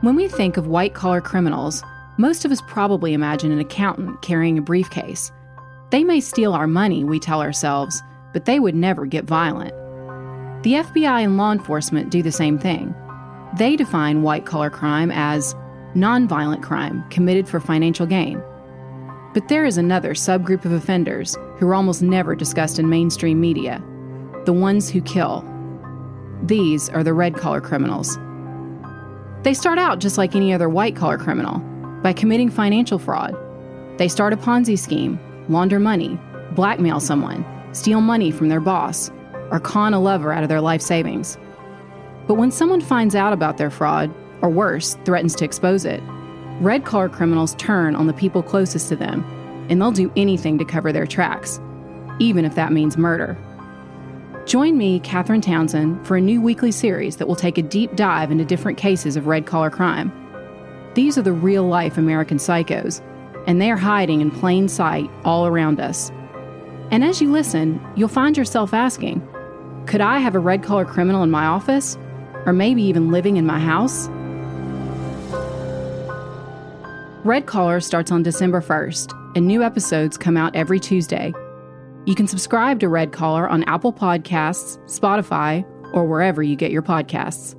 When we think of white-collar criminals, most of us probably imagine an accountant carrying a briefcase. They may steal our money, we tell ourselves, but they would never get violent. The FBI and law enforcement do the same thing. They define white-collar crime as nonviolent crime committed for financial gain. But there is another subgroup of offenders who are almost never discussed in mainstream media, the ones who kill. These are the red-collar criminals. They start out just like any other white-collar criminal, by committing financial fraud. They start a Ponzi scheme, launder money, blackmail someone, steal money from their boss, or con a lover out of their life savings. But when someone finds out about their fraud, or worse, threatens to expose it, red-collar criminals turn on the people closest to them, and they'll do anything to cover their tracks, even if that means murder. Join me, Catherine Townsend, for a new weekly series that will take a deep dive into different cases of red-collar crime. These are the real-life American psychos, and they are hiding in plain sight all around us. And as you listen, you'll find yourself asking, could I have a red-collar criminal in my office? Or maybe even living in my house? Red Collar starts on December 1st, and new episodes come out every Tuesday. You can subscribe to Red Collar on Apple Podcasts, Spotify, or wherever you get your podcasts.